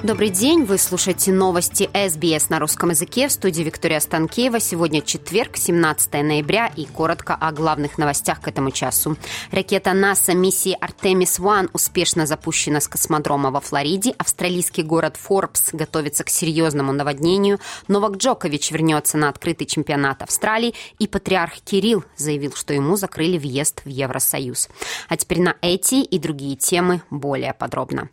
Добрый день, вы слушаете новости СБС на русском языке. В студии Виктория Станкеева. Сегодня четверг, 17 ноября, и коротко о главных новостях к этому часу. Ракета НАСА миссии Artemis-1 успешно запущена с космодрома во Флориде. Австралийский город Форбс готовится к серьезному наводнению. Новак Джокович вернется на открытый чемпионат Австралии. И патриарх Кирилл заявил, что ему закрыли въезд в Евросоюз. А теперь на эти и другие темы более подробно.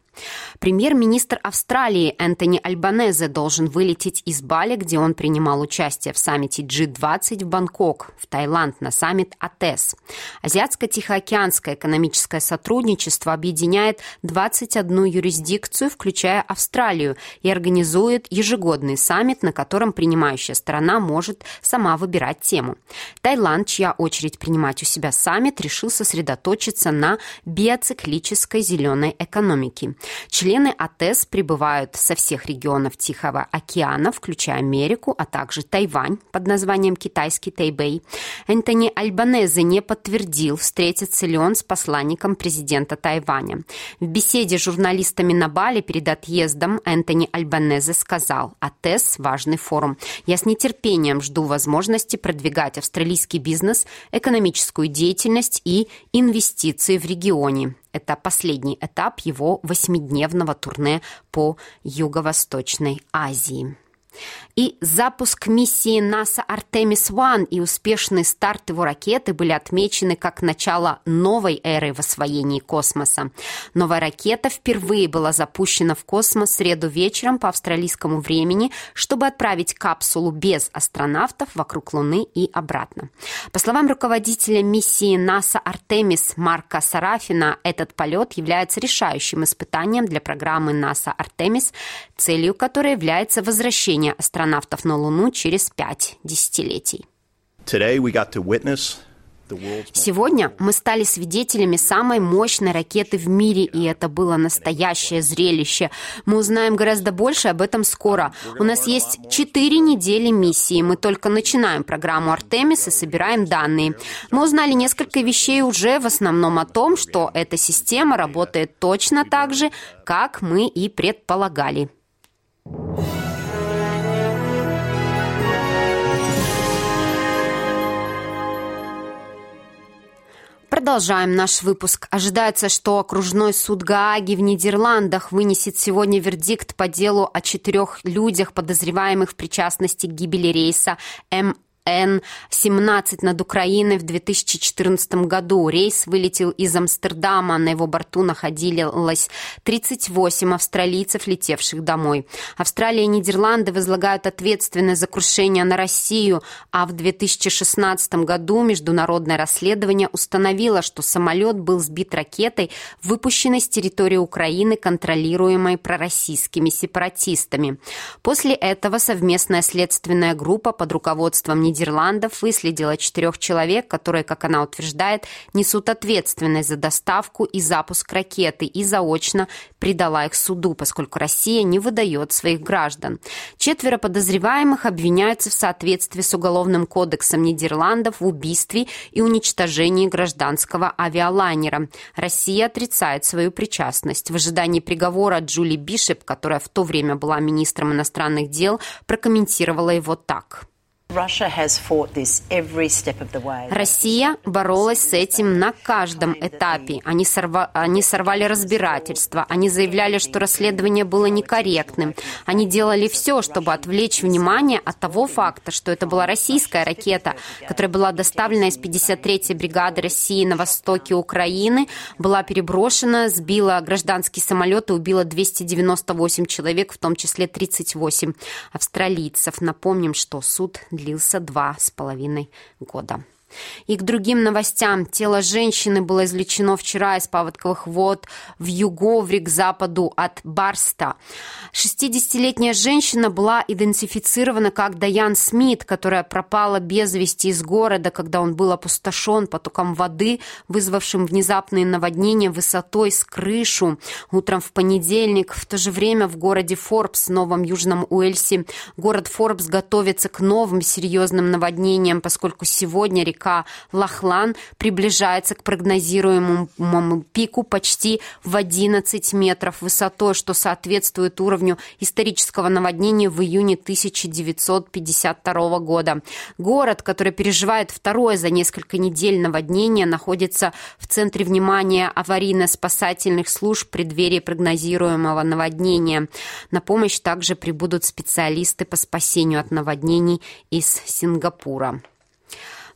Премьер-министр Австралии Энтони Альбанезе должен вылететь из Бали, где он принимал участие в саммите G20 в Бангкок, в Таиланд на саммит АТЭС. Азиатско-Тихоокеанское экономическое сотрудничество объединяет 21 юрисдикцию, включая Австралию, и организует ежегодный саммит, на котором принимающая сторона может сама выбирать тему. Таиланд, чья очередь принимать у себя саммит, решил сосредоточиться на биоциклической зеленой экономике. Члены АТЭС прибывают со всех регионов Тихого океана, включая Америку, а также Тайвань под названием «Китайский Тайбэй». Энтони Альбанезе не подтвердил, встретится ли он с посланником президента Тайваня. В беседе с журналистами на Бали перед отъездом Энтони Альбанезе сказал: «АТЭС – важный форум. Я с нетерпением жду возможности продвигать австралийский бизнес, экономическую деятельность и инвестиции в регионе». Это последний этап его 8-дневного турне по Юго-Восточной Азии. И запуск миссии НАСА Artemis-1 и успешный старт его ракеты были отмечены как начало новой эры в освоении космоса. Новая ракета впервые была запущена в космос в среду вечером по австралийскому времени, чтобы отправить капсулу без астронавтов вокруг Луны и обратно. По словам руководителя миссии НАСА Artemis Марка Сарафина, этот полет является решающим испытанием для программы НАСА Artemis, целью которой является возвращение астронавтов на Луну через 5 десятилетий. Сегодня мы стали свидетелями самой мощной ракеты в мире, и это было настоящее зрелище. Мы узнаем гораздо больше об этом скоро. У нас есть 4 недели миссии. Мы только начинаем программу Artemis и собираем данные. Мы узнали несколько вещей уже, в основном о том, что эта система работает точно так же, как мы и предполагали. Продолжаем наш выпуск. Ожидается, что окружной суд Гааги в Нидерландах вынесет сегодня вердикт по делу о 4 людях, подозреваемых в причастности к гибели рейса М. Н-17 над Украиной в 2014 году. Рейс вылетел из Амстердама. На его борту находилось 38 австралийцев, летевших домой. Австралия и Нидерланды возлагают ответственность за крушение на Россию, а в 2016 году международное расследование установило, что самолет был сбит ракетой, выпущенной с территории Украины, контролируемой пророссийскими сепаратистами. После этого совместная следственная группа под руководством Нидерландов выследила 4 человек, которые, как она утверждает, несут ответственность за доставку и запуск ракеты, и заочно предала их суду, поскольку Россия не выдает своих граждан. 4 подозреваемых обвиняются в соответствии с Уголовным кодексом Нидерландов в убийстве и уничтожении гражданского авиалайнера. Россия отрицает свою причастность. В ожидании приговора Джули Бишоп, которая в то время была министром иностранных дел, прокомментировала его так: Россия боролась с этим на каждом этапе. Они сорвали разбирательство. Они заявляли, что расследование было некорректным. Они делали все, чтобы отвлечь внимание от того факта, что это была российская ракета, которая была доставлена из 53-й бригады России на востоке Украины, была переброшена, сбила гражданский самолет и убила 298 человек, в том числе 38 австралийцев. Напомним, что суд длился 2,5 года. И к другим новостям. Тело женщины было извлечено вчера из паводковых вод в юго-вре к западу от Барста. 60-летняя женщина была идентифицирована как Даян Смит, которая пропала без вести из города, когда он был опустошен потоком воды, вызвавшим внезапные наводнения высотой с крышу. Утром в понедельник в то же время в городе Форбс, Новом Южном Уэльсе, город Форбс готовится к новым серьезным наводнениям, поскольку сегодня река Лохлан приближается к прогнозируемому пику почти в 11 метров высотой, что соответствует уровню исторического наводнения в июне 1952 года. Город, который переживает второе за несколько недель наводнение, находится в центре внимания аварийно-спасательных служб в преддверии прогнозируемого наводнения. На помощь также прибудут специалисты по спасению от наводнений из Сингапура.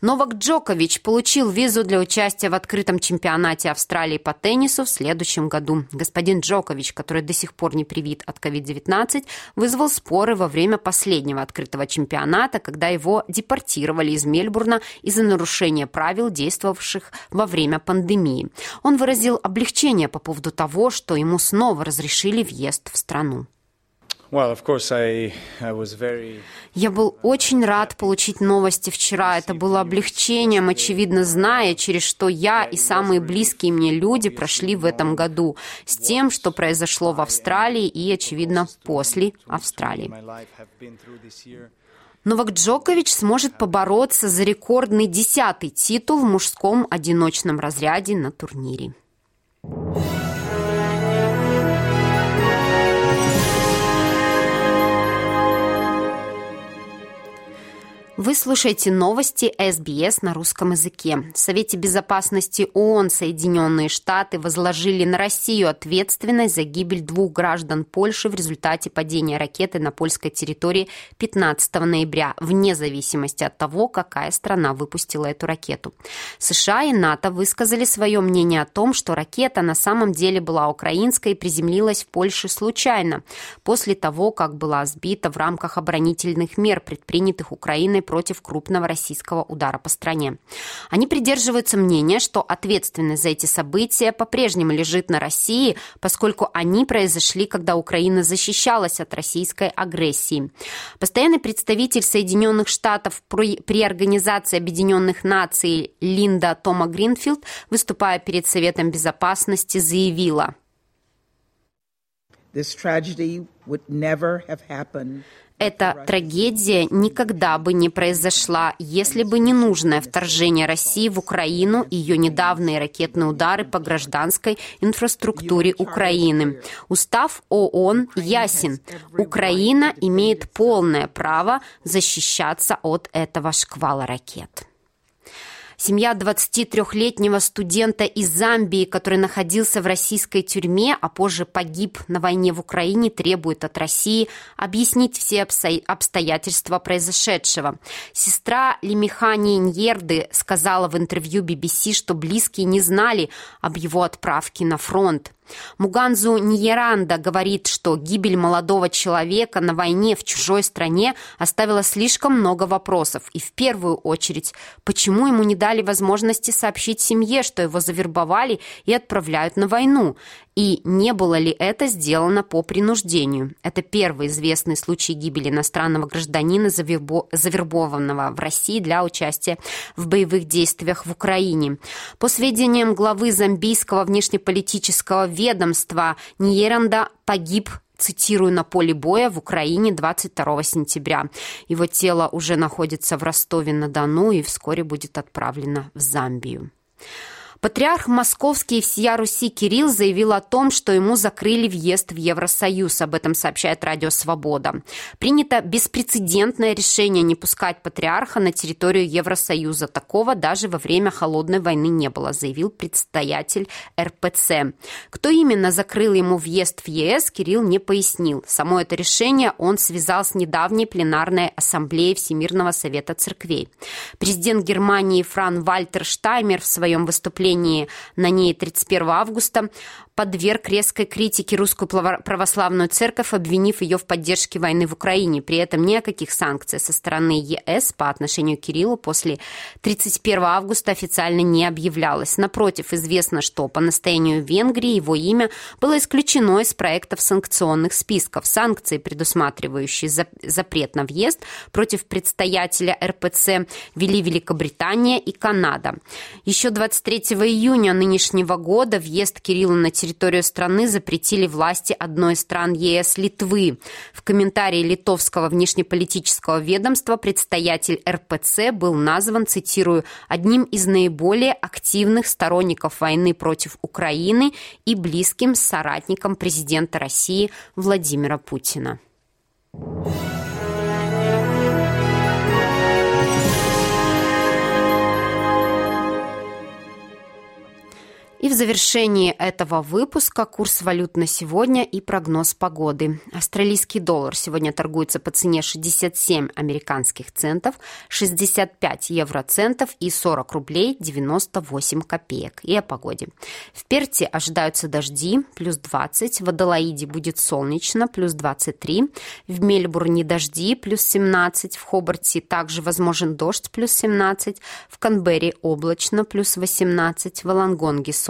Новак Джокович получил визу для участия в открытом чемпионате Австралии по теннису в следующем году. Господин Джокович, который до сих пор не привит от COVID-19, вызвал споры во время последнего открытого чемпионата, когда его депортировали из Мельбурна из-за нарушения правил, действовавших во время пандемии. Он выразил облегчение по поводу того, что ему снова разрешили въезд в страну. Я был очень рад получить новости вчера. Это было облегчением, очевидно, зная, через что я и самые близкие мне люди прошли в этом году, с тем, что произошло в Австралии и, очевидно, после Австралии. Новак Джокович сможет побороться за рекордный 10-й титул в мужском одиночном разряде на турнире. Вы слушаете новости СБС на русском языке. В Совете безопасности ООН Соединенные Штаты возложили на Россию ответственность за гибель 2 граждан Польши в результате падения ракеты на польской территории 15 ноября, вне зависимости от того, какая страна выпустила эту ракету. США и НАТО высказали свое мнение о том, что ракета на самом деле была украинской и приземлилась в Польше случайно, после того, как была сбита в рамках оборонительных мер, предпринятых Украиной против крупного российского удара по стране. Они придерживаются мнения, что ответственность за эти события по-прежнему лежит на России, поскольку они произошли, когда Украина защищалась от российской агрессии. Постоянный представитель Соединенных Штатов при Организации Объединенных Наций Линда Тома Гринфилд, выступая перед Советом Безопасности, заявила: «Эта трагедия никогда бы не произошла, если бы не ненужное вторжение России в Украину и ее недавние ракетные удары по гражданской инфраструктуре Украины. Устав ООН ясен. Украина имеет полное право защищаться от этого шквала ракет». Семья 23-летнего студента из Замбии, который находился в российской тюрьме, а позже погиб на войне в Украине, требует от России объяснить все обстоятельства произошедшего. Сестра Лемихани Ньерды сказала в интервью BBC, что близкие не знали об его отправке на фронт. Муганзу Ньиренда говорит, что гибель молодого человека на войне в чужой стране оставила слишком много вопросов. И в первую очередь, почему ему не дали возможности сообщить семье, что его завербовали и отправляют на войну? И не было ли это сделано по принуждению? Это первый известный случай гибели иностранного гражданина, завербованного в России для участия в боевых действиях в Украине. По сведениям главы замбийского внешнеполитического ведомства, Ньеренда погиб, цитирую, на поле боя в Украине 22 сентября. Его тело уже находится в Ростове-на-Дону и вскоре будет отправлено в Замбию. Патриарх Московский и всея Руси Кирилл заявил о том, что ему закрыли въезд в Евросоюз. Об этом сообщает радио «Свобода». Принято беспрецедентное решение не пускать патриарха на территорию Евросоюза. Такого даже во время холодной войны не было, заявил председатель РПЦ. Кто именно закрыл ему въезд в ЕС, Кирилл не пояснил. Само это решение он связал с недавней пленарной ассамблеей Всемирного совета церквей. Президент Германии Франк Вальтер Штайнмер в своем выступлении на ней 31 августа подверг резкой критике Русскую православную церковь, обвинив ее в поддержке войны в Украине. При этом ни о каких санкциях со стороны ЕС по отношению к Кириллу после 31 августа официально не объявлялось. Напротив, известно, что по настоянию Венгрии его имя было исключено из проектов санкционных списков. Санкции, предусматривающие запрет на въезд, против предстоятеля РПЦ вели Великобритания и Канада. Еще 23 июня нынешнего года въезд Кирилла на территорию страны запретили власти одной из стран ЕС – Литвы. В комментарии литовского внешнеполитического ведомства предстоятель РПЦ был назван, цитирую, «одним из наиболее активных сторонников войны против Украины и близким соратником президента России Владимира Путина». И в завершении этого выпуска курс валют на сегодня и прогноз погоды. Австралийский доллар сегодня торгуется по цене 67 американских центов, 65 евроцентов и 40 рублей 98 копеек. И о погоде. В Перте ожидаются дожди, плюс 20, в Аделаиде будет солнечно, плюс 23, в Мельбурне дожди, плюс 17, в Хобарте также возможен дождь, плюс 17, в Канберре облачно, плюс 18, в Волонгонге солнечно,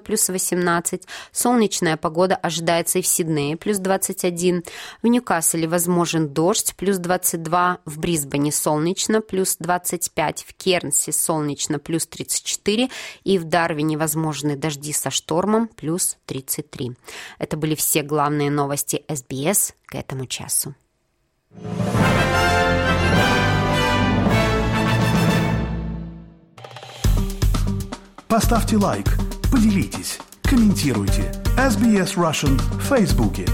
плюс 18. Солнечная погода ожидается и в Сиднее, плюс 21. В Ньюкасселе возможен дождь, плюс 22. В Брисбене солнечно, плюс 25. В Кернсе солнечно, плюс 34. И в Дарвине возможны дожди со штормом, плюс 33. Это были все главные новости SBS к этому часу. Поставьте лайк. Поделитесь, комментируйте. SBS Russian в Фейсбуке.